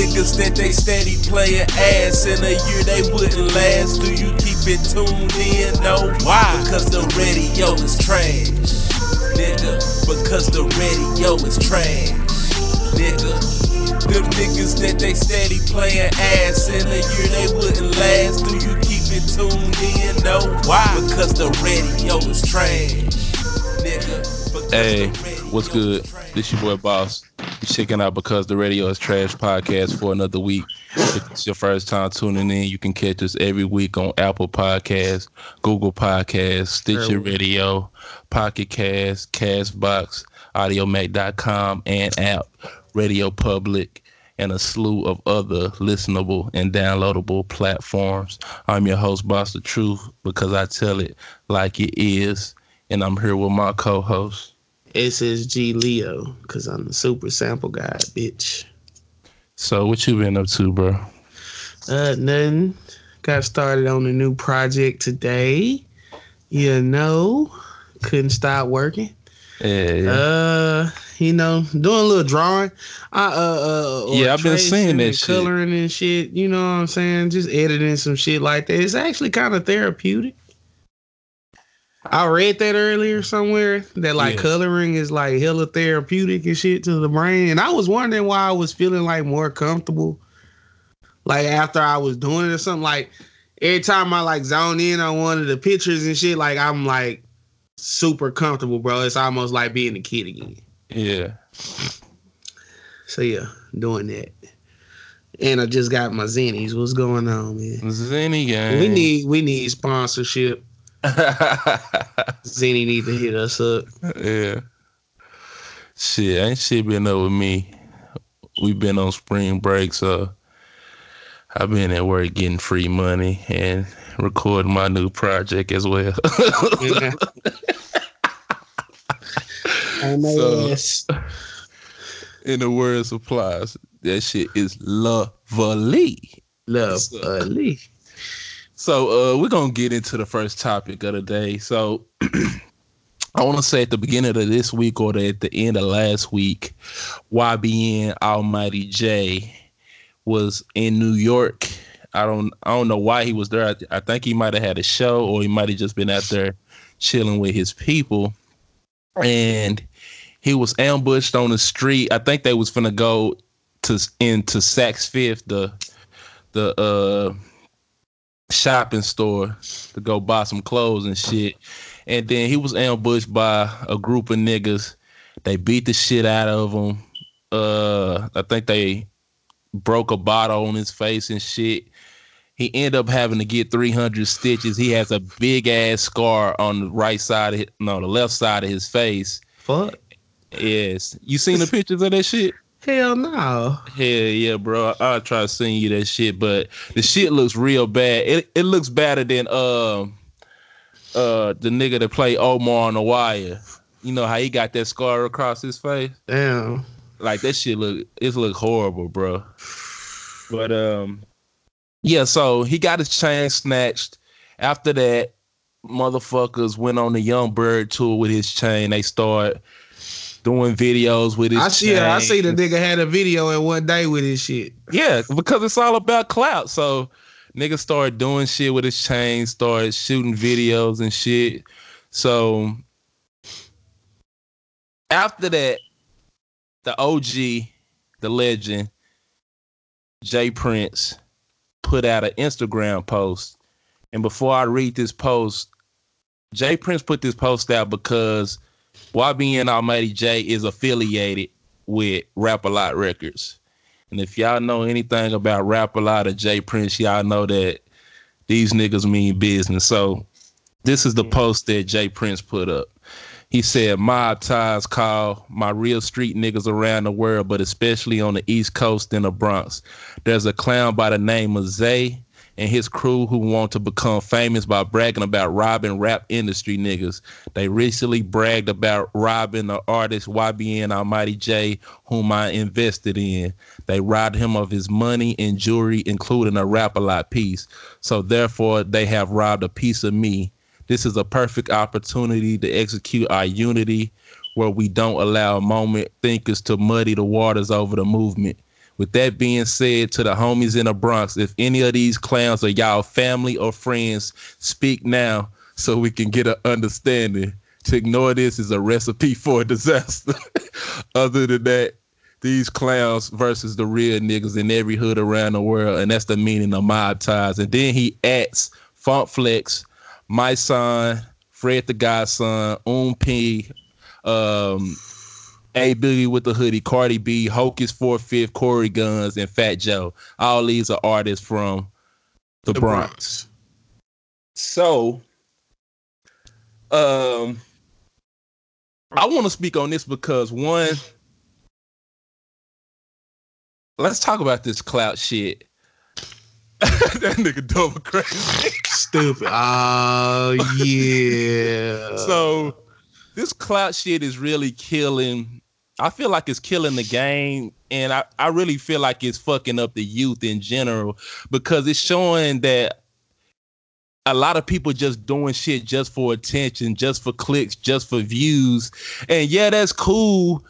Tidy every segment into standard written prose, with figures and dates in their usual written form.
niggas that they steady playing ass. In a year they wouldn't last. Do you keep it tuned in? No, why? Because the radio is trash, nigga. Because the radio is trash, nigga. Them niggas that they steady playing ass. In a year they wouldn't last. Do you keep it tuned in? No, why? Because the radio is trash, nigga. Hey, what's good? This your boy Boss. You checking out Because the Radio is Trash podcast for another week. If it's your first time tuning in, you can catch us every week on Apple Podcasts, Google Podcasts, Stitcher Radio, Pocket Cast, Castbox, AudioMac.com, and app. Radio Public, and a slew of other listenable and downloadable platforms. I'm your host, Boss the Truth, because I tell it like it is, and I'm here with my co-host. SSG Leo, because I'm the super sample guy, bitch. So what you been up to, bro? Nothing. Got started on a new project today. You know, couldn't stop working. Yeah. You know, doing a little drawing. I've been seeing that shit. Coloring and shit, you know what I'm saying? Just editing some shit like that. It's actually kind of therapeutic. I read that earlier somewhere that coloring is like hella therapeutic and shit to the brain. And I was wondering why I was feeling like more comfortable like after I was doing it or something. Like every time I like zone in on one of the pictures and shit, like I'm like super comfortable, bro. It's almost like being a kid again. Yeah. So yeah, doing that. And I just got my Zennies. What's going on, man? Zenny gang. We need sponsorship. Zenny need to hit us up. Yeah. Shit, ain't shit been up with me. We've been on spring break, so I've been at work getting free money and recording my new project as well. Yeah. So, in the words of Plies, that shit is lovely. Lovely. So we're going to get into the first topic of the day. So I want to say at the beginning of this week or at the end of last week, YBN Almighty J was in New York. I don't know why he was there. I think he might have had a show or he might have just been out there chilling with his people. And he was ambushed on the street. I think they was finna go into Saks Fifth, the shopping store, to go buy some clothes and shit. And then he was ambushed by a group of niggas. They beat the shit out of him. I think they broke a bottle on his face and shit. He ended up having to get 300 stitches. He has a big ass scar on the right side of the left side of his face. Fuck. Yes. You seen the pictures of that shit? Hell no. Hell yeah, bro. I'll try to send you that shit, but the shit looks real bad. It looks badder than the nigga that played Omar on The Wire. You know how he got that scar across his face? Damn. Like that shit look horrible, bro. But yeah, so he got his chain snatched. After that, motherfuckers went on the Young Bird tour with his chain. They started doing videos with his chain. Yeah, I see the nigga had a video in one day with his shit. Yeah, because it's all about clout. So niggas started doing shit with his chain, started shooting videos and shit. So after that, the OG, the legend, J Prince, put out an Instagram post. And before I read this post, J Prince put this post out because YBN Almighty J is affiliated with Rap-A-Lot Records. And if y'all know anything about Rap-A-Lot or J Prince, y'all know that these niggas mean business. So this is the post that J Prince put up. He said, "Mob ties call my real street niggas around the world, but especially on the East Coast and the Bronx. There's a clown by the name of Zay and his crew who want to become famous by bragging about robbing rap industry niggas. They recently bragged about robbing the artist YBN Almighty J, whom I invested in. They robbed him of his money and jewelry, including a Rap-A-Lot piece. So therefore, they have robbed a piece of me. This is a perfect opportunity to execute our unity where we don't allow moment thinkers to muddy the waters over the movement. With that being said, to the homies in the Bronx, if any of these clowns are y'all family or friends, speak now so we can get an understanding. To ignore this is a recipe for a disaster. Other than that, these clowns versus the real niggas in every hood around the world. And that's the meaning of mob ties. And then he adds Funk Flex, My Son, Fred the Godson, P, A Boogie Wit Da Hoodie, Cardi B, Hocus 45, Corey Guns, and Fat Joe. All these are artists from the Bronx. So, I want to speak on this because one, let's talk about this clout shit. That nigga double crazy. Stupid. Oh, yeah. So this clout shit is really killing. I feel like it's killing the game. And I really feel like it's fucking up the youth in general because it's showing that a lot of people just doing shit just for attention, just for clicks, just for views. And yeah, that's cool.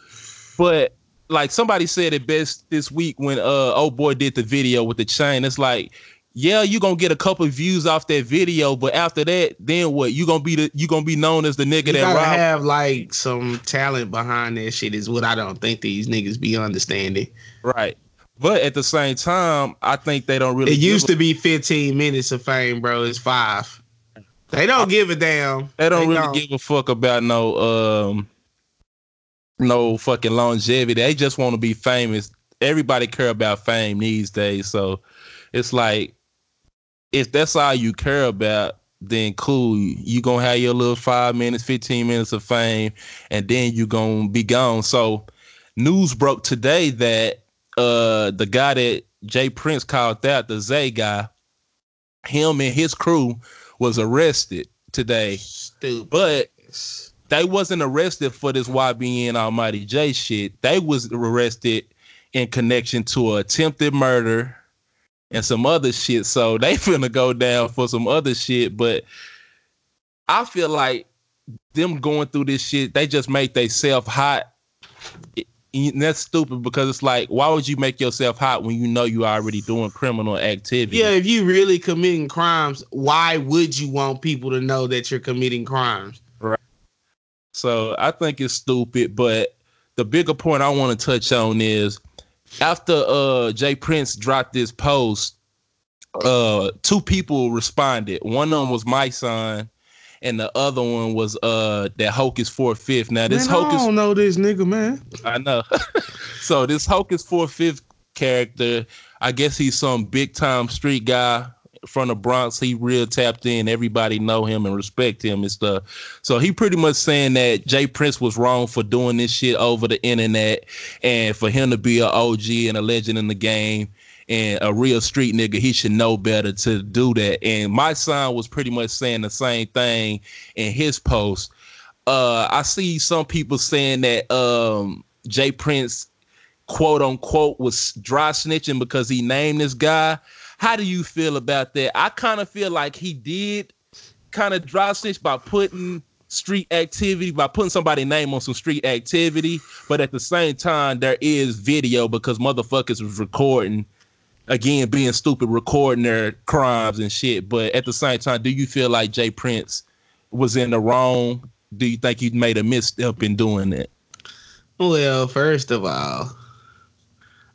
But like somebody said it best this week when old boy did the video with the chain. It's like, yeah, you gonna get a couple of views off that video, but after that, then what? You gonna be known as the nigga you that gotta robbed. Have like some talent behind that shit is what I don't think these niggas be understanding. Right. But at the same time, I think they don't really. It used to be 15 minutes of fame, bro. It's 5. They don't give a damn. They don't give a fuck about no fucking longevity. They just want to be famous. Everybody care about fame these days. So it's like, if that's all you care about, then cool. You gonna have your little 5 minutes, 15 minutes of fame, and then you gonna be gone. So news broke today that the guy that J Prince called out, the Zay guy, him and his crew was arrested today. Stupid. But they wasn't arrested for this YBN Almighty J shit. They was arrested in connection to attempted murder and some other shit. So they finna go down for some other shit. But I feel like them going through this shit, they just make themselves hot. And that's stupid because it's like, why would you make yourself hot when you know you are already doing criminal activity? Yeah, if you really committing crimes, why would you want people to know that you're committing crimes? Right. So I think it's stupid, but the bigger point I want to touch on is after J Prince dropped this post, 2 people responded. One of them was My Son, and the other one was that Hocus 45. Now this man, Hocus, I don't know this nigga, man. I know. So this Hocus 45 character, I guess he's some big time street guy from the Bronx. He real tapped in. Everybody know him and respect him and stuff. So he pretty much saying that J Prince was wrong for doing this shit over the internet, and for him to be an OG and a legend in the game and a real street nigga, he should know better to do that. And My Son was pretty much saying the same thing in his post. I see some people saying that J Prince, quote unquote, was dry snitching because he named this guy. How do you feel about that? I kind of feel like he did kind of dry snitch by putting street activity, by putting somebody's name on some street activity. But at the same time, there is video because motherfuckers was recording. Again, being stupid, recording their crimes and shit. But at the same time, do you feel like J Prince was in the wrong? Do you think you made a misstep in doing that? Well, first of all,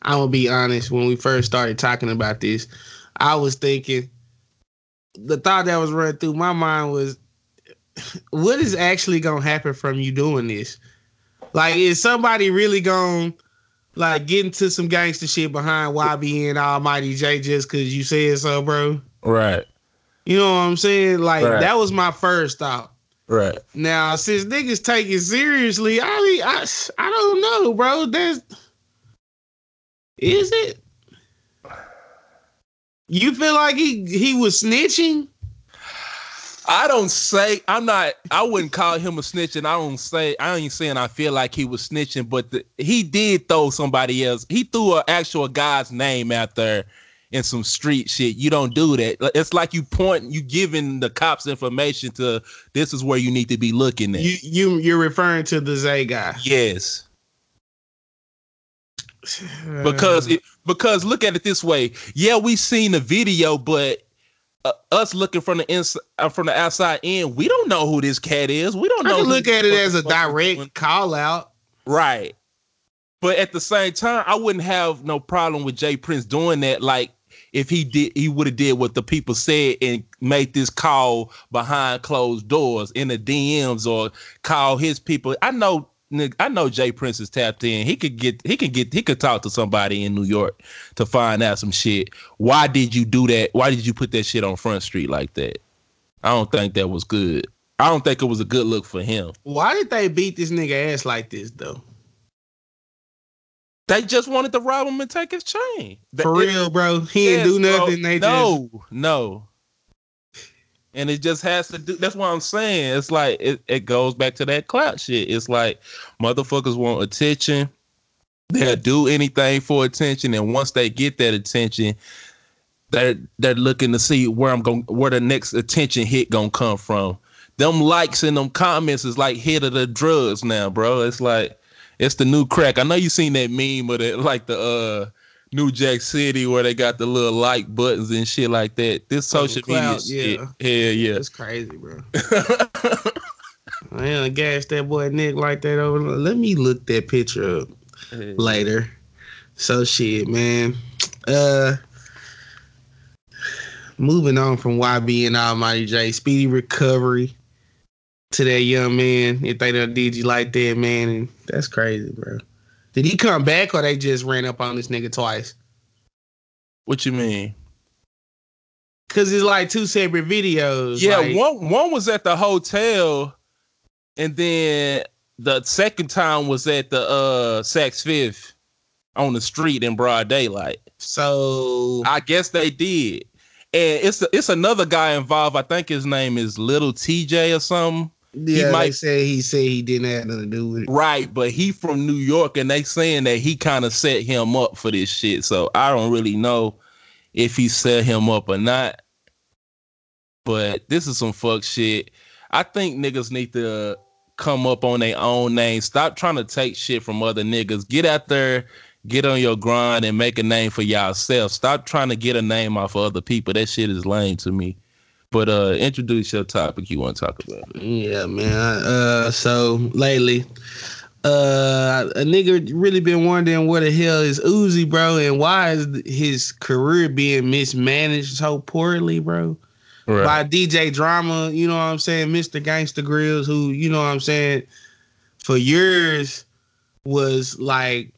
I'm going to be honest. When we first started talking about this, I was thinking, the thought that was running through my mind was, what is actually going to happen from you doing this? Like, is somebody really going to like getting to some gangster shit behind YBN Almighty J just because you said so, bro? Right. You know what I'm saying? Like, That was my first thought. Right. Now, since niggas take it seriously, I don't know, bro. Is it? You feel like he was snitching? I wouldn't call him a snitch, and I ain't saying I feel like he was snitching, but he did throw somebody else. He threw an actual guy's name out there in some street shit. You don't do that. It's like you giving the cops information to, this is where you need to be looking at. You're referring to the Zay guy. Yes. Because look at it this way. Yeah, we seen the video, but us looking from the inside, from the outside in, we don't know who this cat is. We don't know. I can look at it as a direct call out, right? But at the same time, I wouldn't have no problem with J Prince doing that. Like if he did, he would have did what the people said and made this call behind closed doors in the DMs or call his people. I know J Prince is tapped in. He could talk to somebody in New York to find out some shit. Why did you do that? Why did you put that shit on Front Street like that? I don't think that was good. I don't think it was a good look for him. Why did they beat this nigga ass like this though? They just wanted to rob him and take his chain. For real, bro. He didn't do nothing. No. And it just has to do. That's what I'm saying. It's like it goes back to that clout shit. It's like motherfuckers want attention. They'll do anything for attention. And once they get that attention, they're looking to see where the next attention hit gonna come from. Them likes and them comments is like hit of the drugs now, bro. It's like it's the new crack. I know you seen that meme of it, like the New Jack City where they got the little like buttons and shit like that. This social media shit. Yeah. It's crazy, bro. I ain't gassed that boy Nick like that over. Let me look that picture up later. So shit, man. Moving on from YBN Almighty J, speedy recovery to that young man. If they done did you like that, man, and that's crazy, bro. Did he come back or they just ran up on this nigga twice? What you mean? Because it's like two separate videos. Yeah, like one was at the hotel and then the second time was at the Saks Fifth on the street in broad daylight. So I guess they did. And it's another guy involved. I think his name is Little TJ or something. Yeah, he said he didn't have nothing to do with it. Right, but he from New York, and they saying that he kind of set him up for this shit. So I don't really know if he set him up or not. But this is some fuck shit. I think niggas need to come up on their own name. Stop trying to take shit from other niggas. Get out there, get on your grind, and make a name for yourself. Stop trying to get a name off of other people. That shit is lame to me. But introduce your topic you want to talk about. Yeah, man. So lately, a nigga really been wondering what the hell is Uzi, bro, and why is his career being mismanaged so poorly, bro? Right. By DJ Drama, you know what I'm saying? Mr. Gangsta Grills, who, you know what I'm saying, for years was like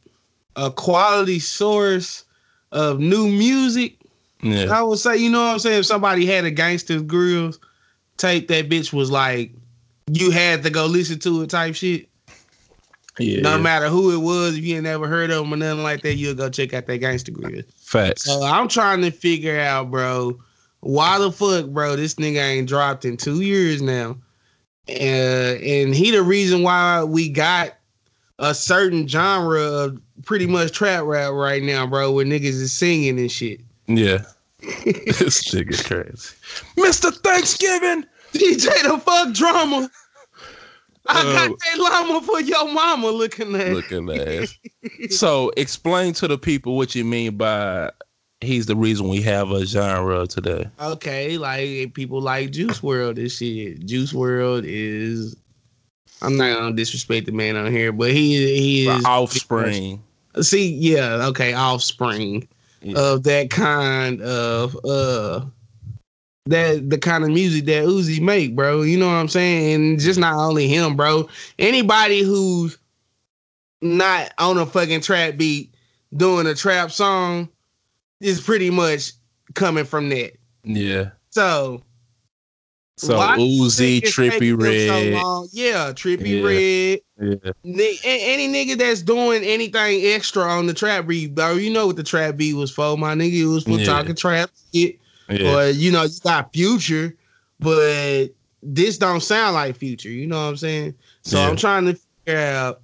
a quality source of new music. Yeah. I would say, you know what I'm saying? If somebody had a Gangsta Grills tape, that bitch was like, you had to go listen to it type shit. Yeah. No matter who it was, if you ain't never heard of them or nothing like that, you'll go check out that Gangsta Grills. Facts. So I'm trying to figure out, bro, why the fuck, bro, this nigga ain't dropped in 2 years now. And he the reason why we got a certain genre of pretty much trap rap right now, bro, where niggas is singing and shit. Yeah. This nigga's crazy. Mr. Thanksgiving, DJ the fuck Drama. I got that llama for your mama looking ass. So explain to the people what you mean by he's the reason we have a genre today. Okay, like people like Juice WRLD and shit. Juice WRLD is, I'm not gonna disrespect the man on here, but he is Offspring. See, yeah, okay, Offspring. Yeah. Of that kind of the kind of music that Uzi make, bro. You know what I'm saying? And just not only him, bro. Anybody who's not on a fucking trap beat doing a trap song is pretty much coming from that. Yeah. So Uzi, Trippie Redd. So yeah, Trippie Redd. Yeah. Any nigga that's doing anything extra on the trap beat, bro, you know what the trap beat was for, my nigga. It was for talking trap shit. Yeah. Or, you know, you got Future, but this don't sound like Future. You know what I'm saying? So yeah. I'm trying to figure out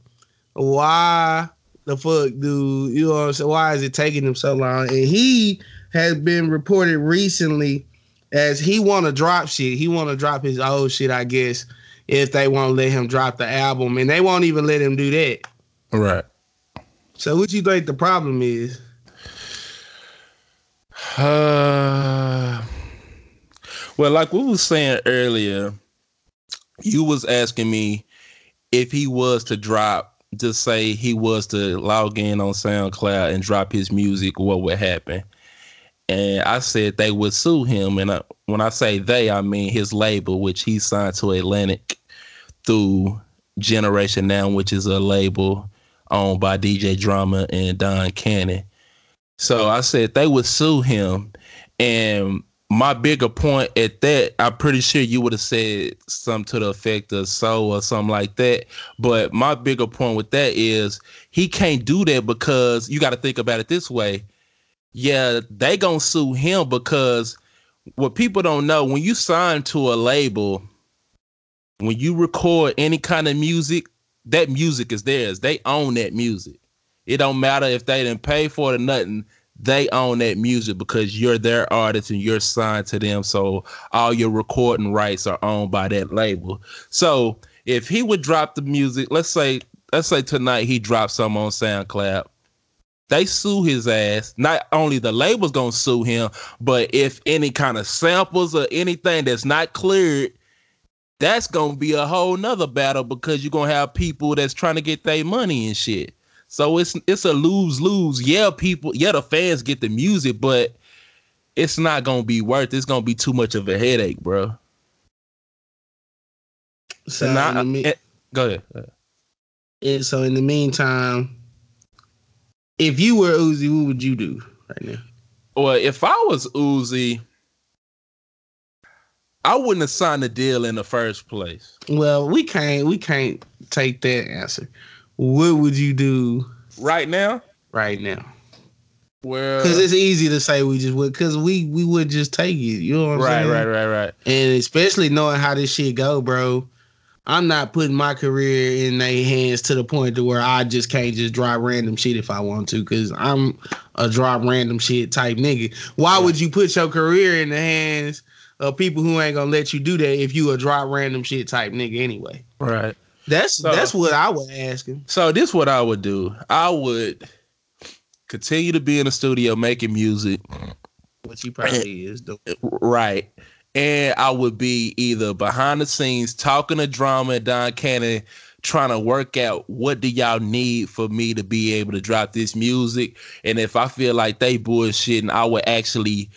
why the fuck do, you know what I'm saying? Why is it taking him so long? And he has been reported recently as he want to drop shit. He want to drop his old shit, I guess, if they won't let him drop the album. And they won't even let him do that. Right. So what you think the problem is? Well, like we was saying earlier, you was asking me if he was to drop, just say he was to log in on SoundCloud and drop his music, what would happen? And I said they would sue him. And when I say they, I mean his label, which he signed to Atlantic through Generation Now, which is a label owned by DJ Drama and Don Cannon. So I said they would sue him. And my bigger point at that, I'm pretty sure you would have said something to the effect of so or something like that. But my bigger point with that is he can't do that because you got to think about it this way. Yeah, they gonna sue him because what people don't know, when you sign to a label, when you record any kind of music, that music is theirs. They own that music. It don't matter if they didn't pay for it or nothing. They own that music because you're their artist and you're signed to them. So all your recording rights are owned by that label. So if he would drop the music, let's say tonight he drops something on SoundCloud, they sue his ass. Not only the label's going to sue him, but if any kind of samples or anything that's not cleared, that's going to be a whole nother battle because you're going to have people that's trying to get their money and shit. So it's a lose-lose. Yeah, the fans get the music, but it's not going to be worth it. It's going to be too much of a headache, bro. So go ahead. And so in the meantime, if you were Uzi, what would you do right now? Well, if I was Uzi, I wouldn't have signed the deal in the first place. Well, we can't take that answer. What would you do right now? Right now. Well, because it's easy to say we just would, because we would just take it. You know what I'm saying? Right. And especially knowing how this shit go, bro. I'm not putting my career in their hands to the point to where I just can't just drop random shit if I want to, because I'm a drop random shit type nigga. Why would you put your career in the hands of people who ain't gonna let you do that if you a drop random shit type nigga anyway? Right. That's what I would ask him. So this is what I would do. I would continue to be in the studio making music, which he probably is doing. Right. And I would be either behind the scenes talking to Drama and Don Cannon, trying to work out what do y'all need for me to be able to drop this music. And if I feel like they bullshitting, I would actually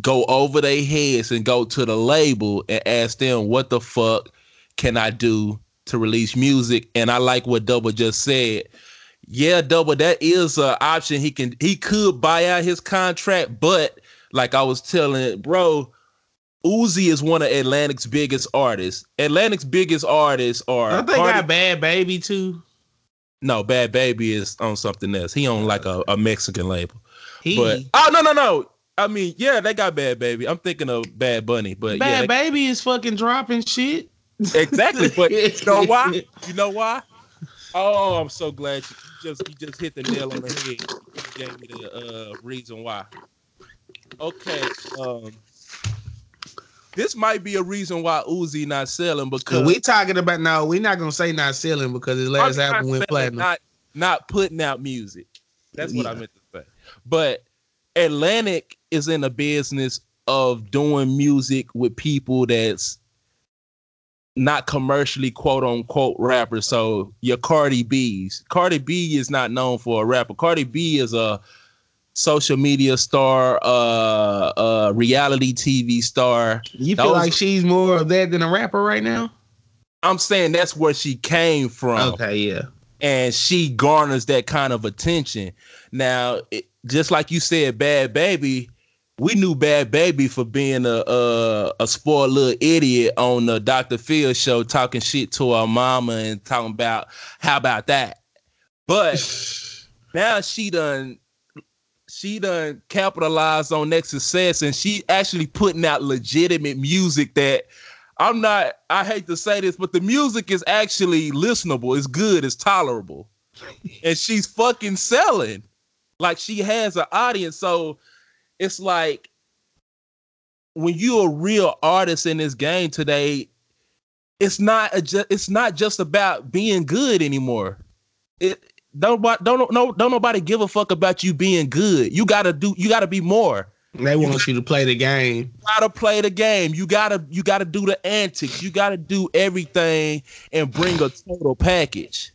go over their heads and go to the label and ask them, what the fuck can I do to release music? And I like what Double just said. Yeah, Double, that is an option. He could buy out his contract, but like I was telling it, bro, Uzi is one of Atlantic's biggest artists. Atlantic's biggest artists are... Don't they got Bad Baby too? No, Bad Baby is on something else. He on like a Mexican label. No. I mean, yeah, they got Bad Baby. I'm thinking of Bad Bunny, but Bad Baby is fucking dropping shit. Exactly, but you know why? Oh, I'm so glad you just hit the nail on the head. You gave me the reason why. Okay, this might be a reason why Uzi not selling, because we talking about... No, we're not gonna say not selling because his last album went platinum. Not putting out music. That's what I meant to say. But Atlantic is in the business of doing music with people that's not commercially quote unquote rappers. So your Cardi B's. Cardi B is not known for a rapper. Cardi B is a social media star, reality TV star. You feel like she's more of that than a rapper right now? I'm saying that's where she came from. Okay, yeah. And she garners that kind of attention. Now, just like you said, Bad Baby, we knew Bad Baby for being a spoiled little idiot on the Dr. Phil show, talking shit to her mama and talking about, how about that? But now she done capitalized on that success, and she actually putting out legitimate music that I hate to say this, but the music is actually listenable. It's good. It's tolerable. And she's fucking selling. Like, she has an audience. So it's like, when you're a real artist in this game today, it's not just about being good anymore. It don't nobody give a fuck about you being good. You gotta be more. They want you to play the game. You gotta play the game. You gotta do the antics. You gotta do everything and bring a total package.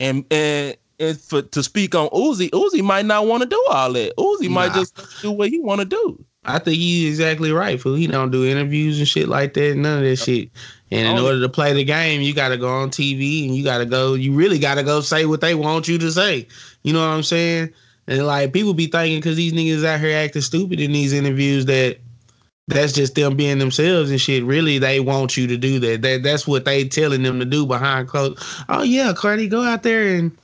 And to speak on Uzi might not want to do all that. Uzi might just do what he want to do. I think he's exactly right, fool. He don't do interviews and shit like that, none of that shit. And in order to play the game, you got to go on TV and you really got to go say what they want you to say. You know what I'm saying? And like, people be thinking because these niggas out here acting stupid in these interviews that that's just them being themselves and shit. Really, they want you to do that. That's what they telling them to do behind closed. Oh, yeah, Cardi, go out there and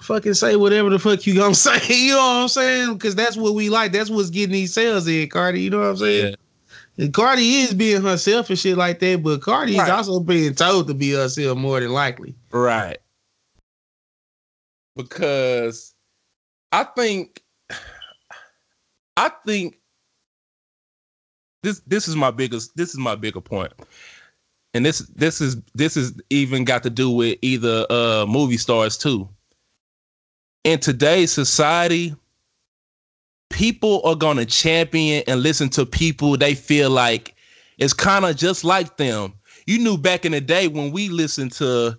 fucking say whatever the fuck you gonna say. You know what I'm saying? Because that's what we like. That's what's getting these sales in, Cardi. You know what I'm saying? Yeah. And Cardi is being herself and shit like that, but Cardi is also being told to be herself more than likely. Right. Because I think this is my bigger point. And this is even got to do with either movie stars too. In today's society, people are gonna champion and listen to people they feel like it's kind of just like them. You knew back in the day when we listened to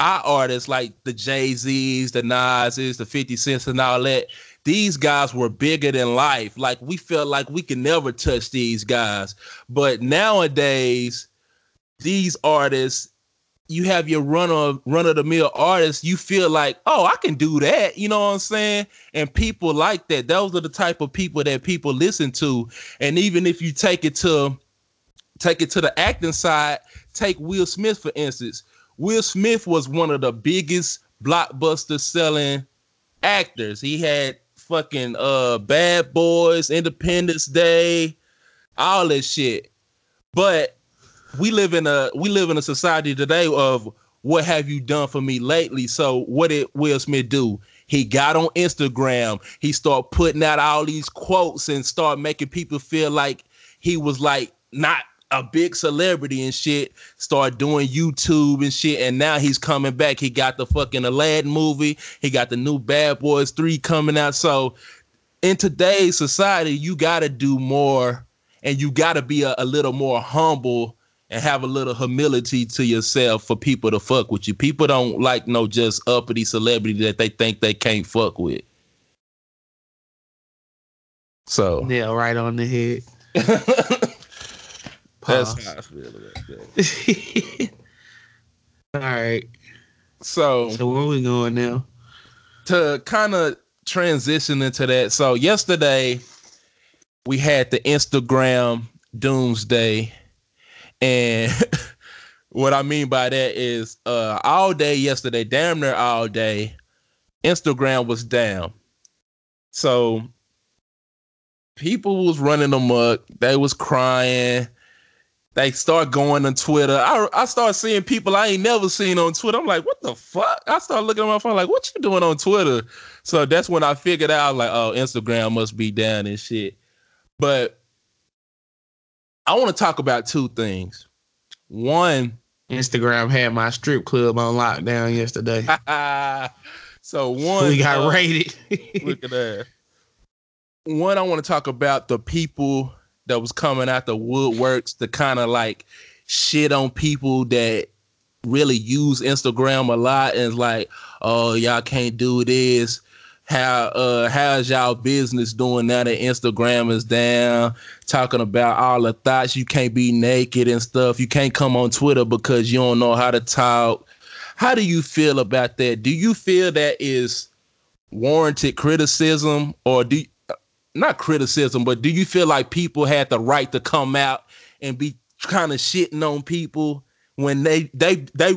our artists like the Jay-Z's, the Nas's, the 50 Cents and all that, these guys were bigger than life. Like, we felt like we could never touch these guys. But nowadays, these artists, you have your run-of-the-mill artists, you feel like, oh, I can do that. You know what I'm saying? And people like that. Those are the type of people that people listen to. And even if you take it to the acting side, take Will Smith, for instance. Will Smith was one of the biggest blockbuster-selling actors. He had fucking Bad Boys, Independence Day, all that shit. But we live in a society today of what have you done for me lately? So what did Will Smith do? He got on Instagram. He started putting out all these quotes and start making people feel like he was like not a big celebrity and shit. Start doing YouTube and shit. And now he's coming back. He got the fucking Aladdin movie. He got the new Bad Boys 3 coming out. So in today's society, you got to do more and you got to be a little more humble and have a little humility to yourself for people to fuck with you. People don't like no just uppity celebrity that they think they can't fuck with. So yeah, right on the head. That's how I feel about that. All right. So where we going now? To kind of transition into that. So yesterday we had the Instagram Doomsday. And what I mean by that is all day yesterday, damn near all day, Instagram was down. So people was running amok. They was crying. They start going on Twitter. I start seeing people I ain't never seen on Twitter. I'm like, what the fuck? I start looking at my phone like, what you doing on Twitter? So that's when I figured out, like, oh, Instagram must be down and shit. But I want to talk about two things. One, Instagram had my strip club on lockdown yesterday. So one, we got raided. Look at that. One, I want to talk about the people that was coming out the woodworks to kind of like shit on people that really use Instagram a lot and like, oh, y'all can't do this. How's y'all business doing now that Instagram is down? Talking about all the thoughts. You can't be naked and stuff. You can't come on Twitter because you don't know how to talk. How do you feel about that? Do you feel that is warranted criticism or not criticism, but do you feel like people had the right to come out and be kind of shitting on people when they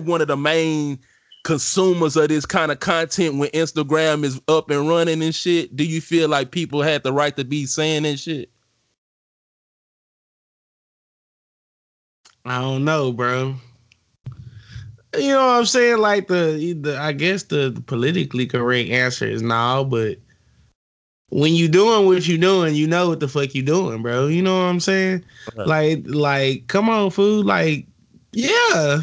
one of the main consumers of this kind of content when Instagram is up and running and shit? Do you feel like people had the right to be saying that shit? I don't know, bro. You know what I'm saying? Like I guess the politically correct answer is no, but when you doing what you doing, you know what the fuck you doing, bro. You know what I'm saying? Right. Like, come on, fool. Like, yeah.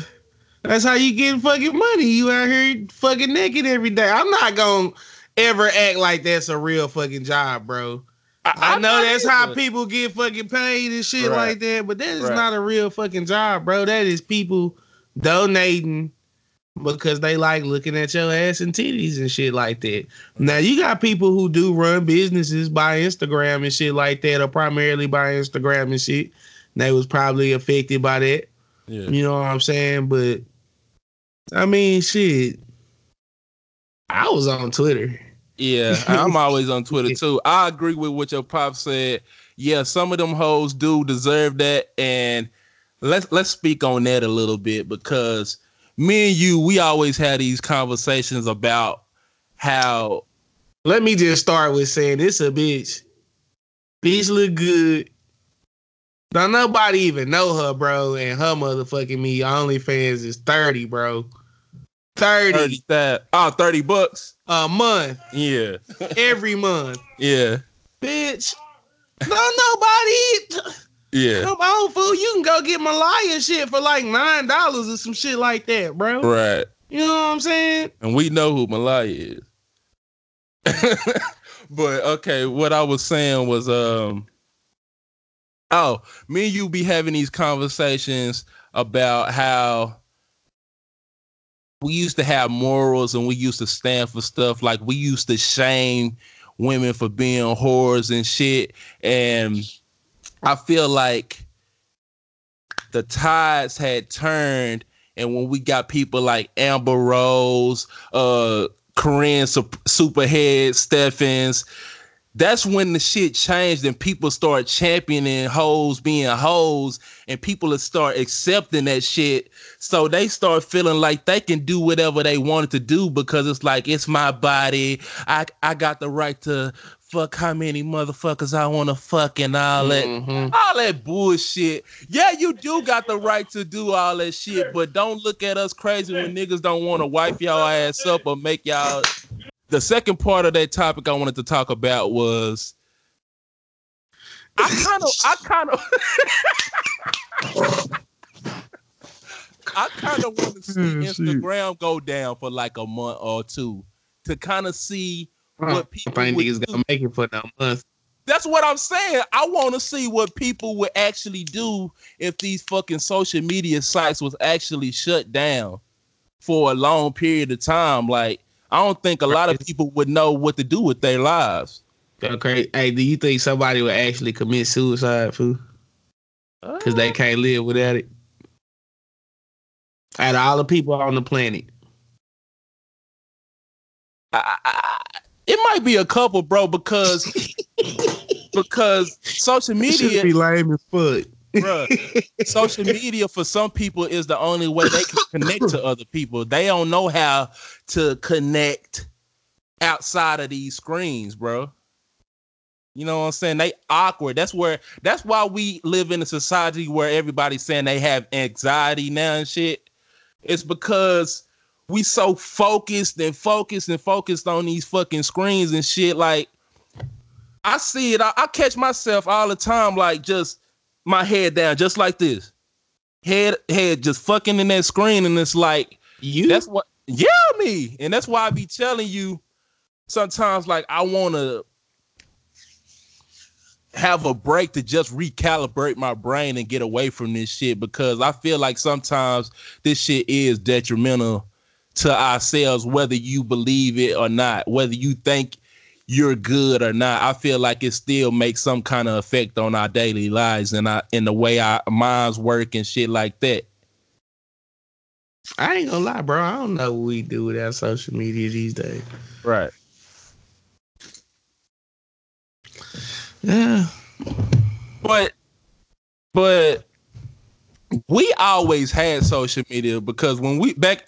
That's how you get fucking money. You out here fucking naked every day. I'm not gonna ever act like that's a real fucking job, bro. I know that's how people get fucking paid and shit right. like that, but that is right. not a real fucking job, bro. That is people donating because they like looking at your ass and titties and shit like that. Now, you got people who do run businesses by Instagram and shit like that, or primarily by Instagram and shit. And they was probably affected by that. Yeah. You know what I'm saying? But, I mean, shit, I was on Twitter. Yeah, I'm always on Twitter too. I agree with what your pop said. Yeah, some of them hoes do deserve that, and let's speak on that a little bit, because me and you, we always had these conversations about how. Let me just start with saying it's a bitch. Bitch look good. Don't nobody even know her, bro, and her motherfucking me. OnlyFans is 30, bro. 30. $30 a month. Yeah. Every month. Yeah. Bitch. No, nobody. Yeah. Come on, fool. You can go get Malaya shit for like $9 or some shit like that, bro. Right. You know what I'm saying? And we know who Malaya is. But okay, what I was saying was me and you be having these conversations about how we used to have morals and we used to stand for stuff. Like, we used to shame women for being whores and shit. And I feel like the tides had turned. And when we got people like Amber Rose, Corinne Superhead, Stephens, that's when the shit changed and people start championing hoes being hoes, and people start accepting that shit. So they start feeling like they can do whatever they wanted to do, because it's like, it's my body. I got the right to fuck how many motherfuckers I want to fuck and all that, all that bullshit. Yeah, you do got the right to do all that shit, but don't look at us crazy when niggas don't want to wipe y'all ass up or make y'all... The second part of that topic I wanted to talk about was I kind of want to see Instagram go down for like a month or two to kind of see what people would do. Gonna make it for that month. That's what I'm saying. I want to see what people would actually do if these fucking social media sites was actually shut down for a long period of time. Like, I don't think a lot of people would know what to do with their lives. Okay. Hey, do you think somebody would actually commit suicide, fool? Because they can't live without it. Out of all the people on the planet. It might be a couple, bro, because social media... Should be lame as fuck. Bruh, social media for some people is the only way they can connect to other people. They don't know how to connect outside of these screens, bro. You know what I'm saying? They awkward. That's why we live in a society where everybody's saying they have anxiety now and shit. It's because we so focused on these fucking screens and shit. Like, I see it. I catch myself all the time, like, just my head down, just like this, head just fucking in that screen, and it's like, you. That's what, yeah, me, and that's why I be telling you sometimes, like, I want to have a break to just recalibrate my brain and get away from this shit, because I feel like sometimes this shit is detrimental to ourselves, whether you believe it or not, whether you think you're good or not. I feel like it still makes some kind of effect on our daily lives and the way our minds work and shit like that. I ain't gonna lie, bro. I don't know what we do without social media these days. Right. Yeah. But we always had social media, because when we back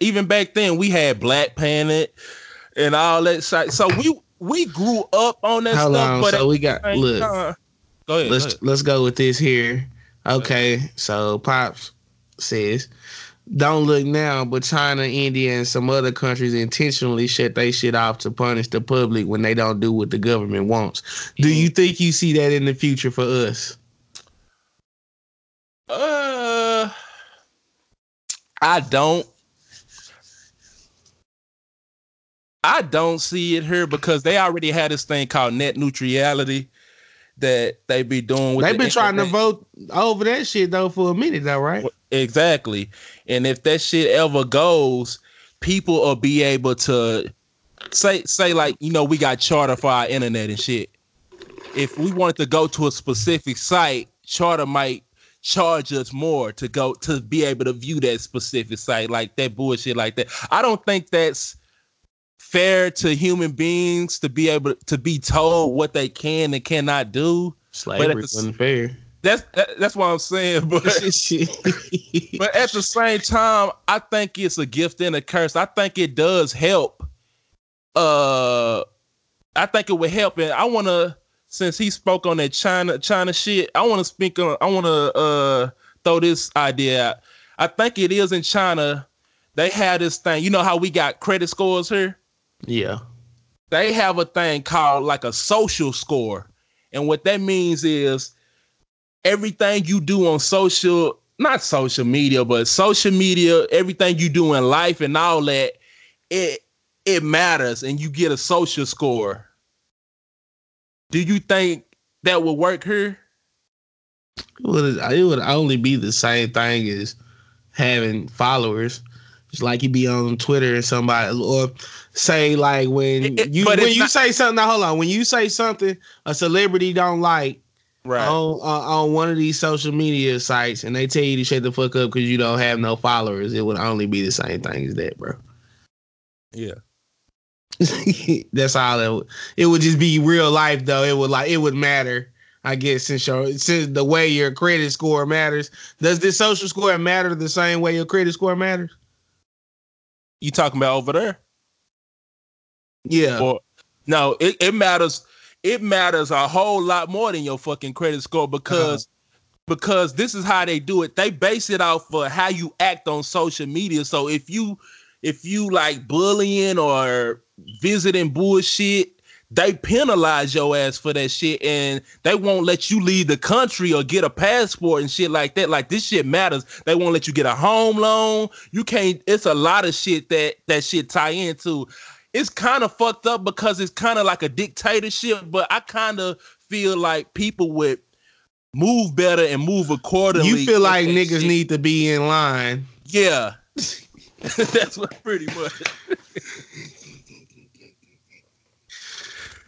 then we had Black Planet and all that shit. So we grew up on that Hold stuff. On, but so we got look. Go ahead. Let's go with this here. Okay, so Pops says, "Don't look now, but China, India, and some other countries intentionally shut they shit off to punish the public when they don't do what the government wants." Do you think you see that in the future for us? I don't. I don't see it here because they already had this thing called net neutrality that they be doing with. They've been trying to vote over that shit though for a minute though, right? Exactly. And if that shit ever goes, people will be able to say like, you know, we got Charter for our internet and shit. If we wanted to go to a specific site, Charter might charge us more to go to be able to view that specific site, like that bullshit like that. I don't think that's fair to human beings to be able to be told what they can and cannot do. Slavery wasn't fair. That's what I'm saying. But, but at the same time, I think it's a gift and a curse. I think it does help. I think it would help. And I want to, since he spoke on that China shit, I want to speak on, I want to throw this idea out. I think it is in China. They have this thing. You know how we got credit scores here? Yeah. They have a thing called like a social score. And what that means is everything you do on social, not social media, but social media, everything you do in life and all that, it matters and you get a social score. Do you think that would work here? It would only be the same thing as having followers. Just like you be on Twitter or somebody, or say like when you say something a celebrity don't like, right, on one of these social media sites, and they tell you to shut the fuck up because you don't have no followers, it would only be the same thing as that, bro. Yeah. That's all it would just be real life though. It would matter, I guess, since the way your credit score matters. Does this social score matter the same way your credit score matters? You talking about over there? Yeah. Or, no, it matters. It matters a whole lot more than your fucking credit score because this is how they do it. They base it off of how you act on social media. So if you like bullying or visiting bullshit, they penalize your ass for that shit, and they won't let you leave the country or get a passport and shit like that. Like, this shit matters. They won't let you get a home loan. You can't. It's a lot of shit that shit tie into. It's kind of fucked up because it's kind of like a dictatorship, but I kind of feel like people would move better and move accordingly. You feel like niggas need to be in line. Yeah. That's what pretty much.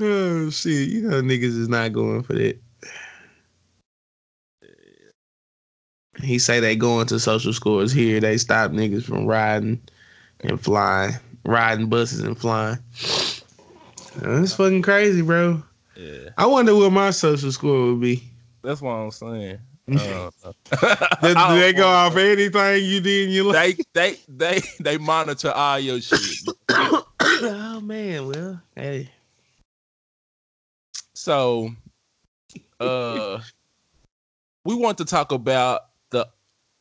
Oh shit, you know niggas is not going for that. He say they going to social scores here. They stop niggas from riding and flying, riding buses and flying. That's fucking crazy, bro. Yeah. I wonder what my social score would be. That's what I'm saying. They go off anything you did in your life? They monitor all your shit. Oh man, well, hey. So, we want to talk about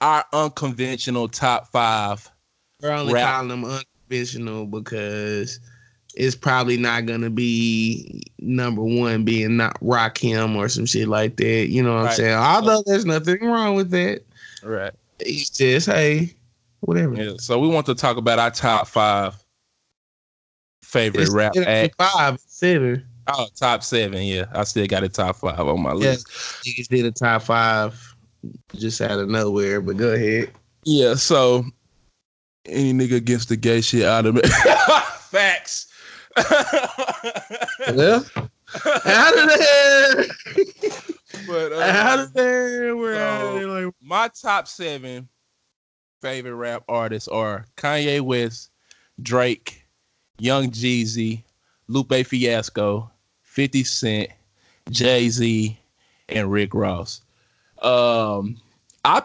our unconventional top five. We're only calling them unconventional because it's probably not gonna be number one being not Rakim or some shit like that. You know what I'm saying? Although there's nothing wrong with that. Right. It's just hey, whatever. Yeah, so we want to talk about our top five favorite rap acts. Five, seven. Oh, top seven, yeah. I still got a top five on my list. You did a top five just out of nowhere, but go ahead. Yeah, so any nigga against the gay shit out of me. Facts. Yeah. Out of there. But, out of there. We're out of there. Like, my top seven favorite rap artists are Kanye West, Drake, Young Jeezy, Lupe Fiasco, 50 Cent, Jay-Z, and Rick Ross. I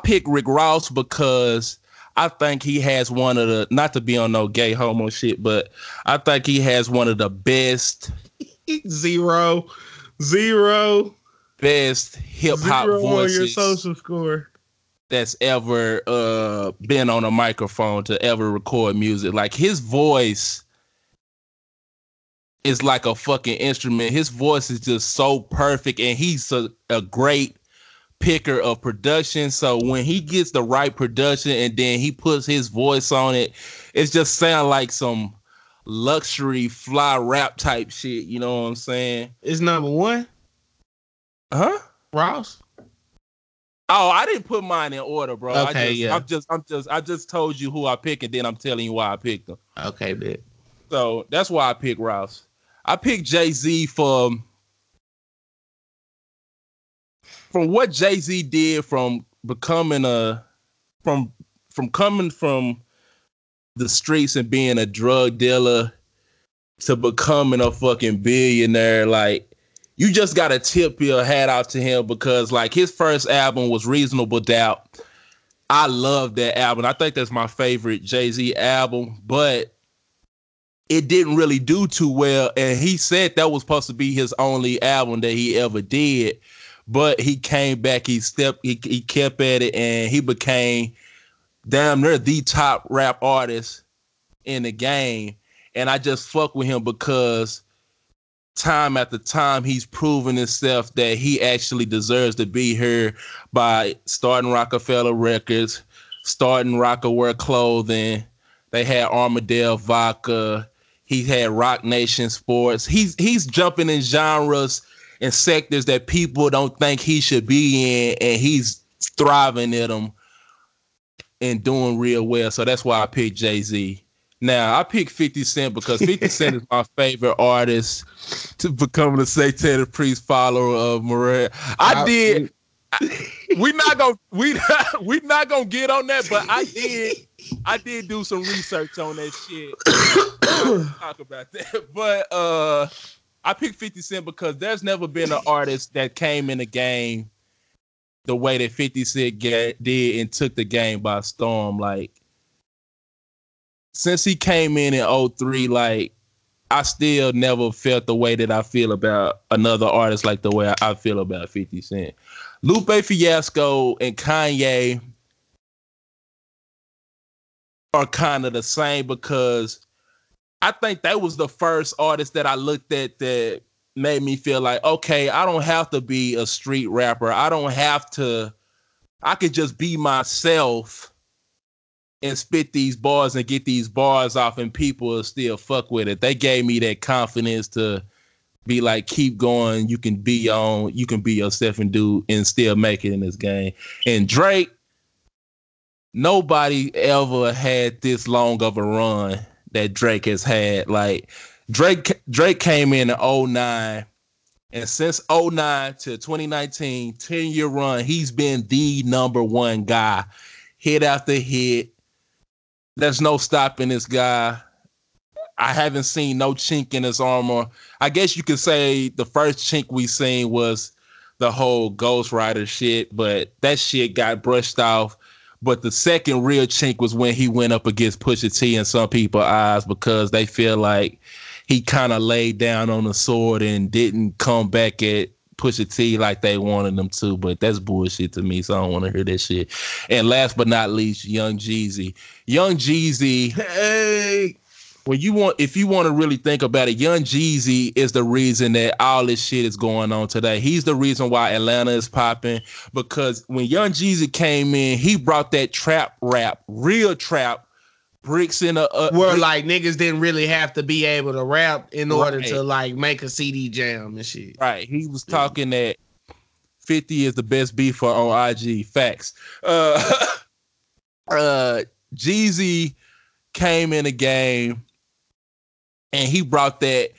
pick Rick Ross because I think he has one of the, not to be on no gay homo shit, but I think he has one of the best best hip hop voices on your social score that's ever been on a microphone to ever record music. Like, his voice is like a fucking instrument. His voice is just so perfect, and he's a great picker of production. So when he gets the right production and then he puts his voice on it, it just sounds like some luxury fly rap type shit. You know what I'm saying? It's number one. Huh? Ross? Oh, I didn't put mine in order, bro. Okay, I just told you who I picked, and then I'm telling you why I picked him. Okay, bitch. So that's why I picked Ross. I picked Jay-Z from what Jay-Z did from becoming from coming from the streets and being a drug dealer to becoming a fucking billionaire. Like, you just gotta tip your hat out to him because, like, his first album was Reasonable Doubt. I love that album. I think that's my favorite Jay-Z album, but it didn't really do too well. And he said that was supposed to be his only album that he ever did. But he came back, he kept at it, and he became damn near the top rap artist in the game. And I just fuck with him because time after time, he's proven himself that he actually deserves to be here by starting Rockefeller Records, starting Rockaware Clothing. They had Armadale Vodka. He had Rock Nation Sports. He's jumping in genres and sectors that people don't think he should be in, and he's thriving in them and doing real well. So that's why I picked Jay-Z. Now, I picked 50 Cent because 50 Cent is my favorite artist to become a Satanic Priest follower of Mariah. We not gonna get on that, but I did do some research on that shit. We'll talk about that. But I picked 50 Cent because there's never been an artist that came in the game the way that 50 Cent did and took the game by storm. Like, since he came in 03, like, I still never felt the way that I feel about another artist like the way I feel about 50 Cent. Lupe Fiasco and Kanye are kind of the same because I think that was the first artist that I looked at that made me feel like, okay, I don't have to be a street rapper. I could just be myself and spit these bars and get these bars off and people will still fuck with it. They gave me that confidence to be like, keep going. You can be yourself and still make it in this game. And Drake, nobody ever had this long of a run that Drake has had. Like, Drake came in 09, and since 09 to 2019, 10-year run, he's been the number one guy. Hit after hit. There's no stopping this guy. I haven't seen no chink in his armor. I guess you could say the first chink we seen was the whole Ghost Rider shit, but that shit got brushed off. But the second real chink was when he went up against Pusha T in some people's eyes because they feel like he kind of laid down on the sword and didn't come back at Pusha T like they wanted him to. But that's bullshit to me, so I don't want to hear that shit. And last but not least, Young Jeezy. Young Jeezy, hey, if you want to really think about it, Young Jeezy is the reason that all this shit is going on today. He's the reason why Atlanta is popping, because when Young Jeezy came in, he brought that trap rap, real trap, bricks in the... where, like, niggas didn't really have to be able to rap in order to, like, make a CD jam and shit. Right. He was talking that 50 is the best beef on IG. Facts. Jeezy came in the game, and he brought that.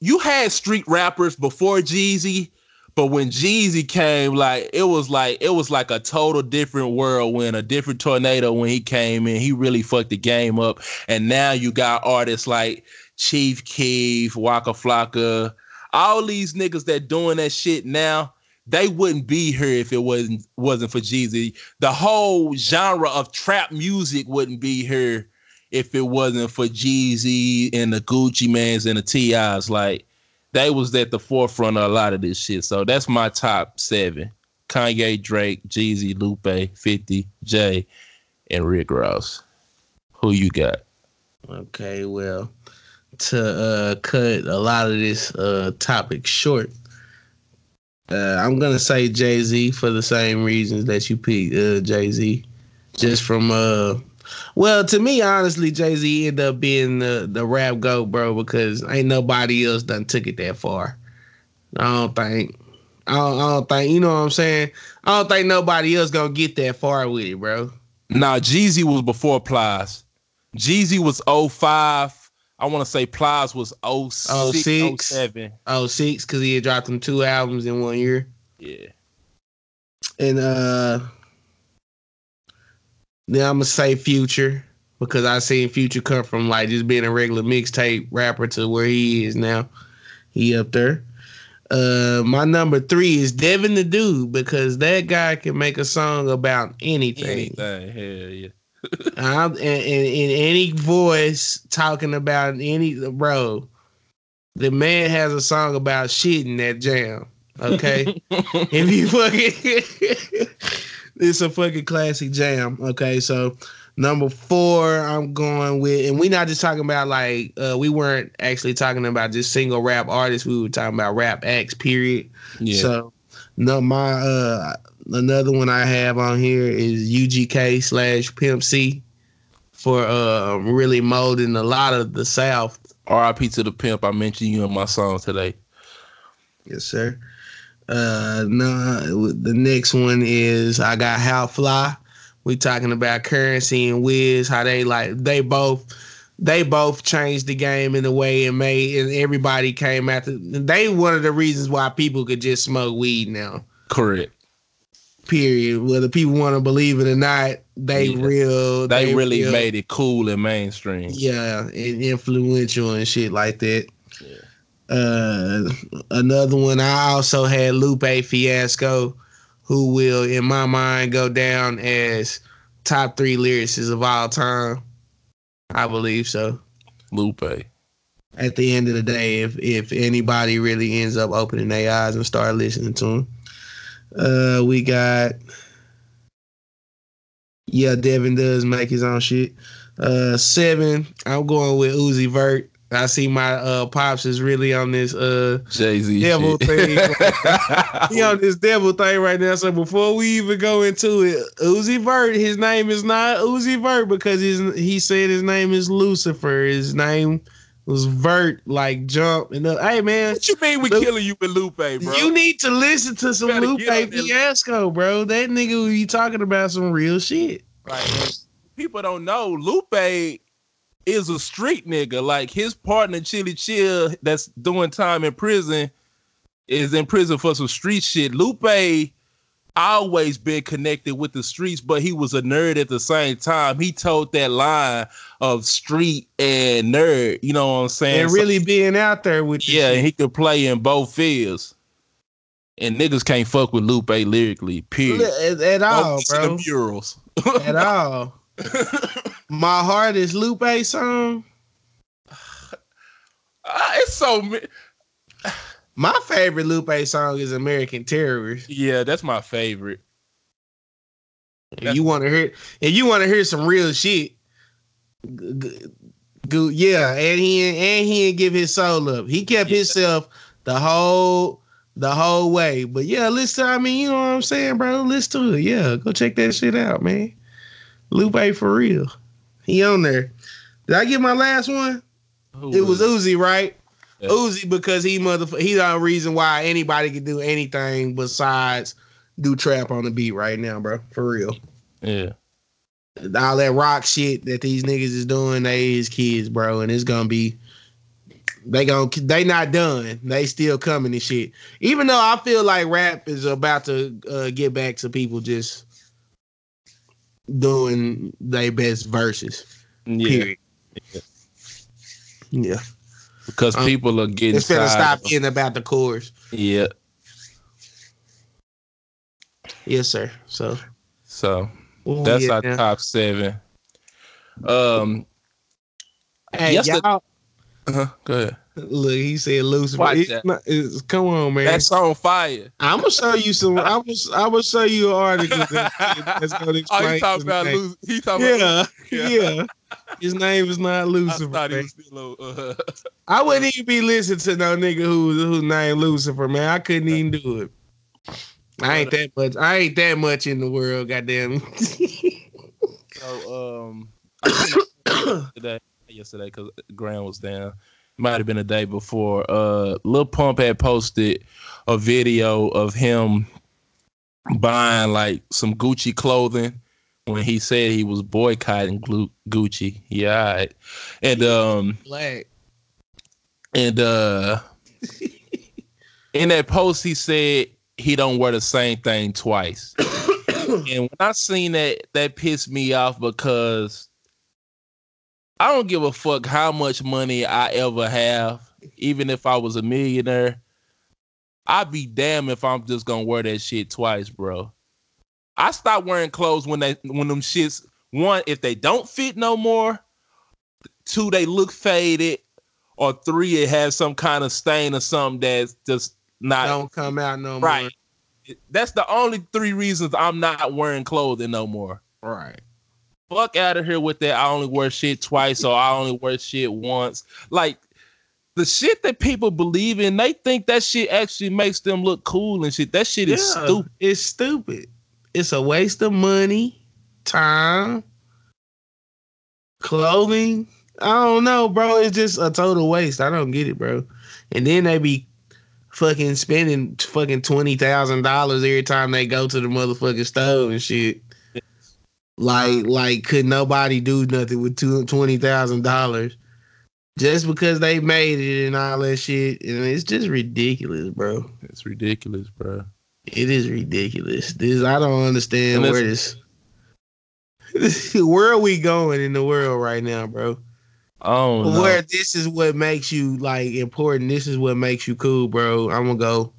You had street rappers before Jeezy, but when Jeezy came, like, it was like a total different whirlwind, a different tornado when he came in. He really fucked the game up. And now you got artists like Chief Keef, Waka Flocka, all these niggas that doing that shit now. They wouldn't be here if it wasn't for Jeezy. The whole genre of trap music wouldn't be here if it wasn't for Jeezy and the Gucci Mans and the T.I.s. Like, they was at the forefront of a lot of this shit. So that's my top 7. Kanye, Drake, Jeezy, Lupe, 50, Jay, and Rick Ross. Who you got? Okay, well, to cut a lot of this topic short, I'm going to say Jay-Z for the same reasons that you picked Jay-Z. Just from Well, to me, honestly, Jay-Z ended up being the rap goat, bro, because ain't nobody else done took it that far. I don't think, you know what I'm saying? I don't think nobody else gonna get that far with it, bro. Nah, Jeezy was before Plies. Jeezy was 05. I want to say Plies was 06, 07. 06, because he had dropped them 2 albums in 1 year. Yeah. And then I'm going to say Future, because I seen Future come from like just being a regular mixtape rapper to where he is now. He up there. My number 3 is Devin the Dude, because that guy can make a song about anything. Hell yeah. I'm in any voice talking about any, bro. The man has a song about shit in that jam. Okay, if you fucking, it's a fucking classic jam. Okay, so number 4, I'm going with, and we not just talking about like we weren't actually talking about just single rap artists. We were talking about rap acts. Period. Yeah. So no, my another one I have on here is UGK/Pimp C for really molding a lot of the South. R.I.P. to the Pimp. I mentioned you in my song today. Yes, sir. The next one is I Got How Fly. We talking about Currency and Wiz, how they like they both changed the game in a way and made, and everybody came after. They one of the reasons why people could just smoke weed now. Correct. Period. Whether people want to believe it or not, they real. They really real. Made it cool and mainstream. Yeah, and influential and shit like that. Yeah. Another one I also had Lupe Fiasco, who will in my mind go down as top 3 lyricists of all time. I believe so. Lupe. At the end of the day, if anybody really ends up opening their eyes and start listening to him. We got, yeah, Devin does make his own shit. 7, I'm going with Uzi Vert. I see my pops is really on this Jay-Z devil thing. He on this devil thing right now. So before we even go into it, Uzi Vert, his name is not Uzi Vert because he said his name is Lucifer. His name was Vert, like jump. And hey, man. What you mean we killing you with Lupe, bro? You need to listen to some Lupe Fiasco, bro. That nigga who you talking about some real shit. Right. People don't know Lupe is a street nigga. Like his partner Chili Chill that's doing time in prison is in prison for some street shit. Lupe always been connected with the streets, but he was a nerd at the same time. He told that line of street and nerd, you know what I'm saying? And really being out there with you. Yeah, and he could play in both fields. And niggas can't fuck with Lupe lyrically, period. At all, bro. The murals. At all. My Heart is Lupe song. It's so. My favorite Lupe song is American Terrorist. Yeah, that's my favorite. If you want to hear some real shit, yeah, and he didn't give his soul up. He kept himself the whole way. But yeah, listen. I mean, you know what I'm saying, bro. Listen to it. Yeah, go check that shit out, man. Lupe for real. He on there. Did I get my last one? It was Uzi, right? Yeah. Uzi, because he's the reason why anybody could do anything besides do trap on the beat right now, bro. For real. Yeah. All that rock shit that these niggas is doing, they is kids, bro. And it's gonna be they not done. They still coming and shit. Even though I feel like rap is about to get back to people just doing their best verses. Yeah. Period. Yeah. Because people are getting tired. Instead of stop getting about the chorus. Yeah. Yes, sir. So that's our top 7. Hey, y'all. Go ahead. Look, he said Lucifer. Come on, man. That's on fire. I'm gonna show you some. I'm gonna show you an article that's gonna explain. Oh, he talking about Lucifer. He talking about yeah. His name is not Lucifer. I, was still I wouldn't even be listening to no nigga who's named Lucifer, man. I couldn't even do it. I ain't that much in the world, goddamn. So yesterday because Graham was down. Might have been a day before. Lil Pump had posted a video of him buying like some Gucci clothing when he said he was boycotting Gucci. Yeah, all right. And in that post he said he don't wear the same thing twice. And when I seen that, that pissed me off because I don't give a fuck how much money I ever have. Even if I was a millionaire, I'd be damn if I'm just gonna wear that shit twice, bro. I stopped wearing clothes when them shits, one, if they don't fit no more, two, they look faded, or three, it has some kind of stain or something that's just not... Don't come out no more. Right. That's the only three reasons I'm not wearing clothing no more. Right. Fuck out of here with that. I only wear shit twice or I only wear shit once. Like, the shit that people believe in, they think that shit actually makes them look cool and shit. That shit is stupid. It's stupid. It's a waste of money, time, clothing. I don't know, bro. It's just a total waste. I don't get it, bro. And then they be fucking spending fucking $20,000 every time they go to the motherfucking store and shit. Like could nobody do nothing with $20,000 just because they made it and all that shit. And it's just ridiculous, bro. It's ridiculous, bro. It is ridiculous. I don't understand where this. Where are we going in the world right now, bro? Oh, where this is what makes you like important. This is what makes you cool, bro. I'm gonna go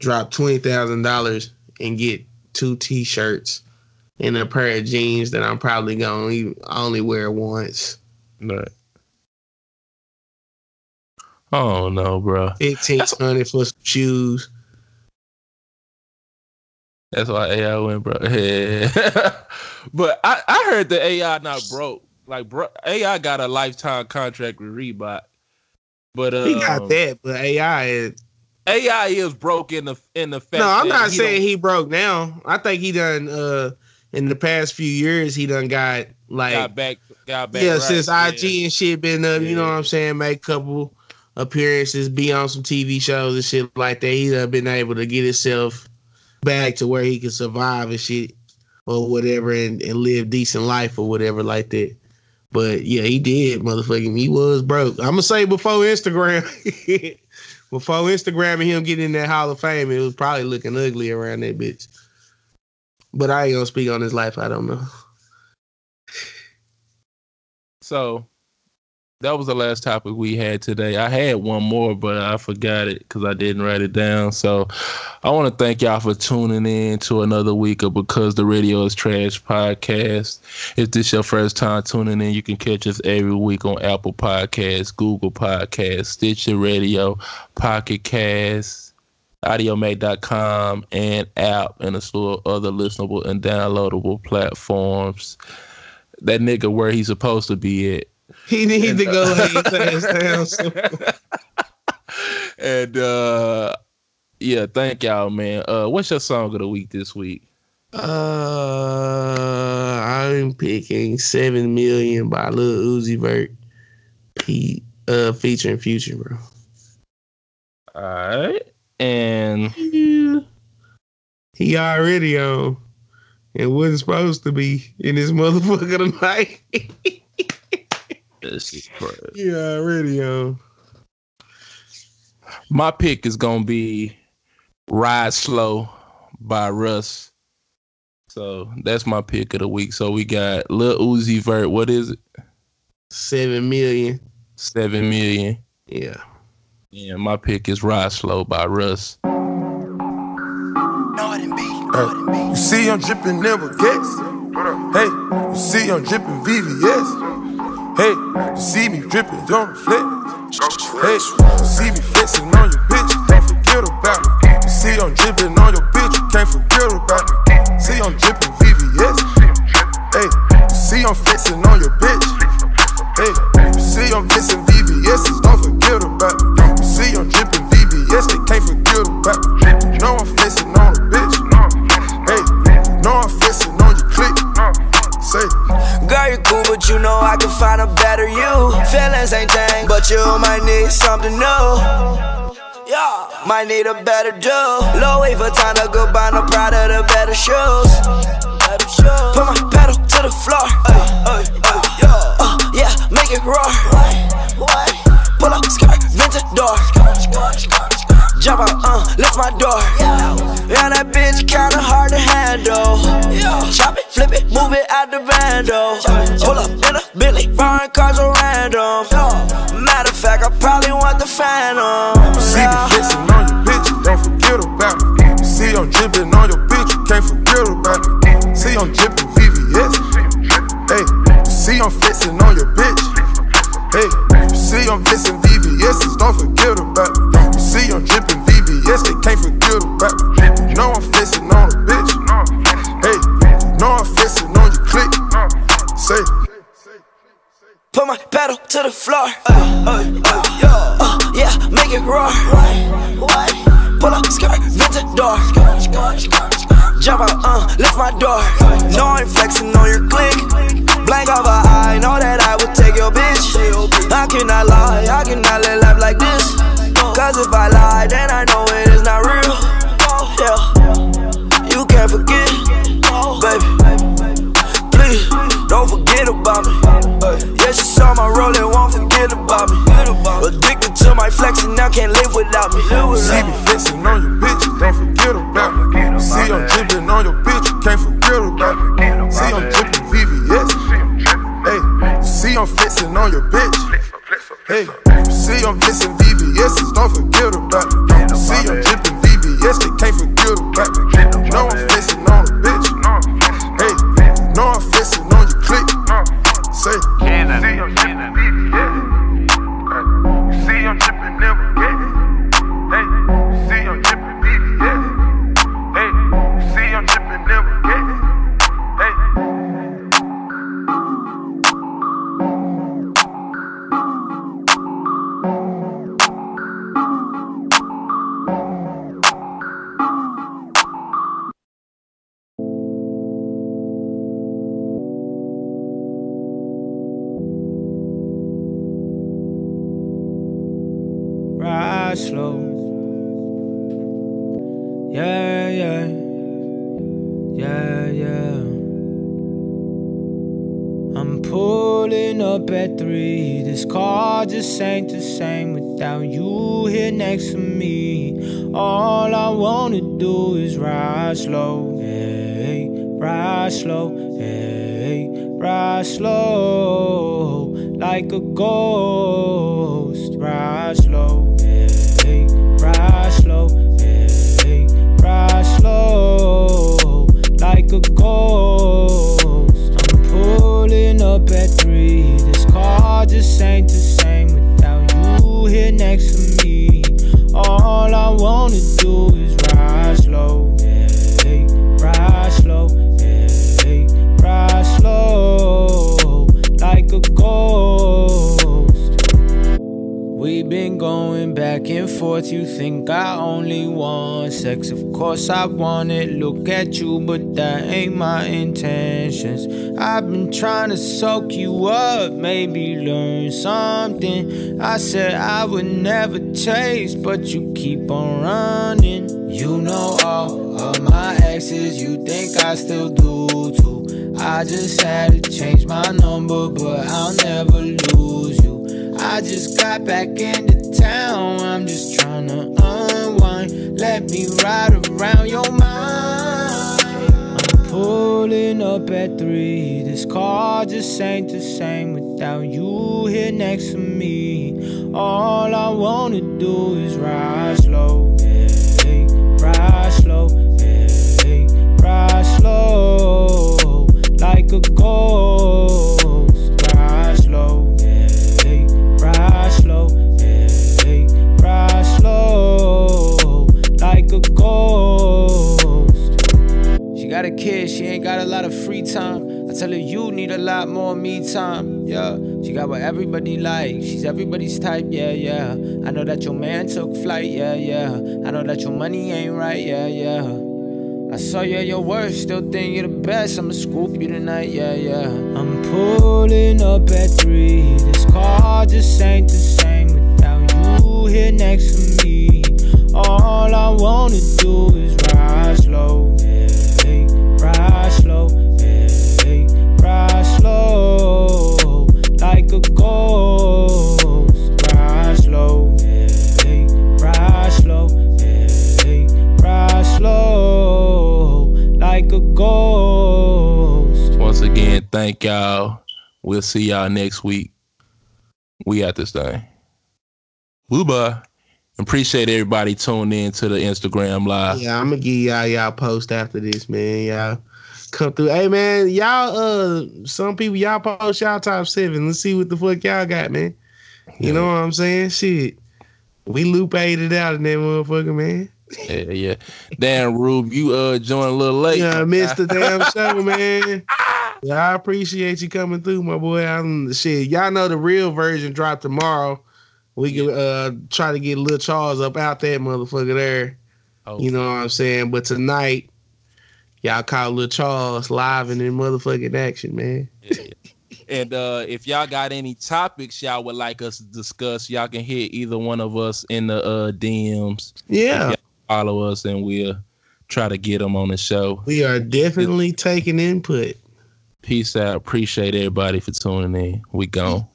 drop $20,000 and get 2 t-shirts and a pair of jeans that I'm probably gonna only wear once. Right. Oh no, bro. $1,500 for some shoes. That's why AI went broke. But I heard that AI not broke. Like, bro, AI got a lifetime contract with Reebok. But he got that. But AI is broke in the fact. No, I'm not saying he broke now. I think he done. In the past few years, he done got like got back. Yeah, right. Since IG and shit been up. Yeah. You know what I'm saying? Make a couple appearances, be on some TV shows and shit like that. He done been able to get himself back to where he can survive and shit or whatever and live decent life or whatever like that. But yeah, he did, motherfucking. He was broke. I'm gonna say before Instagram, and him getting in that Hall of Fame, it was probably looking ugly around that bitch. But I ain't gonna speak on his life. I don't know. So that was the last topic we had today. I had one more, but I forgot it because I didn't write it down. So I want to thank y'all for tuning in to another week of Because the Radio is Trash podcast. If this your first time tuning in, you can catch us every week on Apple Podcasts, Google Podcasts, Stitcher Radio, Pocket Casts, AudioMate.com, and app, and a slew of other listenable and downloadable platforms. That nigga where he's supposed to be at. He needs to go ahead and pass down. And yeah, thank y'all, man. What's your song of the week this week? I'm picking 7 Million by Lil Uzi Vert. Featuring Future, bro. All right. And he already on and wasn't supposed to be in this motherfucker tonight. This is crazy. He already on. My pick is gonna be Ride Slow by Russ. So that's my pick of the week. So we got Lil Uzi Vert. What is it? 7 Million. 7 Million. Yeah. Yeah, my pick is Ride Slow by Russ. You see I'm drippin' in baguettes. Hey, you see I'm drippin' VVS. Hey, you see me drippin' don't flex. Hey, you see me flexin' on your bitch, don't forget about me. You see I'm drippin' on your bitch, you can't forget about me. See I'm drippin' VVS. Hey, you see I'm flexin' on your bitch. Hey, you see I'm flexin' VVS, don't forget about me. You see I'm drippin' VVS, they can't forget about me. No, I'm flexin' on a bitch. Hey, no, I'm flexin' on your clique. Say, girl, you cool, but you know you. Feelings ain't changed, but you might need something new. Yeah. Might need a better dude. Louis Vuitton, a good buy, no Prada, the better shoes. Put my pedal to the floor. Yeah, make it roar. Pull up skirt, vintage door. Jump out, lift my door. Yeah, that bitch kinda hard to handle. Chop it, flip it, move it out the bando. Pull up in a Billy, foreign cars are random. Matter of fact, I probably want the phantom. See me kissing on your bitch, don't forget about it. See I'm dripping on your bitch, you can't forget about it. See I'm dripping VVS. Hey, see I'm fixing on your bitch. Hey, see I'm fixing VVS's, don't forget about it. You see I'm dripping VVS, they can't forget about it. You know I'm fixing on a bitch. Hey, you know I'm fixing on your click. Say. Put my pedal to the floor. Yeah, make it roar. Pull up skirt, vintage door. Jump out, lift my door. No, I ain't flexing on your click. Blank of an eye, know that I would take your bitch. I cannot lie, I cannot live life like this. Cause if I lie, then I know it is not real. Yeah, you can't forget, baby. Please. Don't forget about me. Yeah, she saw my roll and won't forget about me. Addicted to my flexing, now can't live without me. See me flexing on your bitch, don't forget about me. See I'm dripping on your bitch, you can't forget about me. See I'm dripping VVS. Hey, see I'm flexing on your bitch. Hey, see I'm flexing VVS, don't forget about me. See I'm dripping VVS, they can't forget about me. No, I'm flexing on a bitch. Hey, no, I'm flexing. Click. Say, see I'm drippin' BBS. See I'm drippin' never get it. Hey, see I'm drippin' BBS. Hey, see I'm drippin' never get it. Hey. Slow. Yeah, yeah. Yeah, yeah. I'm pulling up at 3. This car just ain't the same without you here next to me. All I wanna do is ride slow, hey, ride slow, hey, ride slow. Like a ghost, ride slow. Ride slow, hey, ride slow, like a ghost. I'm pulling up at 3. This car just ain't the same without you here next to me. All I wanna do is ride slow, hey, ride slow, hey, ride slow, like a ghost. We've been going back and forth, you think I only want sex. Of course I want it, look at you, but that ain't my intentions. I've been trying to soak you up, maybe learn something. I said I would never chase, but you keep on running. You know all of my exes, you think I still do too. I just had to change my number, but I'll never lose you. I just got back into town, I'm just trying to unwind. Let me ride around your mind. I'm pulling up at 3. This car just ain't the same without you here next to me. All I wanna do is ride slow, hey, ride slow, hey, ride slow. Like a ghost, ride slow. Ride slow, hey, ride slow, like a ghost. She got a kid, she ain't got a lot of free time. I tell her you need a lot more me time, yeah. She got what everybody likes, she's everybody's type, yeah, yeah. I know that your man took flight, yeah, yeah. I know that your money ain't right, yeah, yeah. I saw you at your worst, still think you're the best. I'ma scoop you tonight, yeah, yeah. I'm pulling up at 3. This car just ain't the same without you here next to me. All I wanna do is ride slow, hey, ride slow, hey, ride slow, like a ghost. Ride slow, hey, ride slow, hey, ride slow, like a ghost. Once again, thank y'all. We'll see y'all next week. We got this thing. Booba. Appreciate everybody tuning in to the Instagram live. Yeah, I'm gonna give y'all post after this, man. Y'all come through. Hey, man, y'all. Some people y'all post y'all top 7. Let's see what the fuck y'all got, man. You know what I'm saying? Shit, we Lupe it out in that motherfucker, man. Yeah, yeah. Damn, Rube, you joined a little late. Yeah, I missed the damn show, man. I appreciate you coming through, my boy. Shit, y'all know the real version dropped tomorrow. We can try to get Lil Charles up out that motherfucker there. Oh. You know what I'm saying? But tonight, y'all call Lil Charles live and in motherfucking action, man. Yeah. And if y'all got any topics y'all would like us to discuss, y'all can hit either one of us in the DMs. Yeah. Follow us and we'll try to get them on the show. We are definitely taking input. Peace out. Appreciate everybody for tuning in. We gone.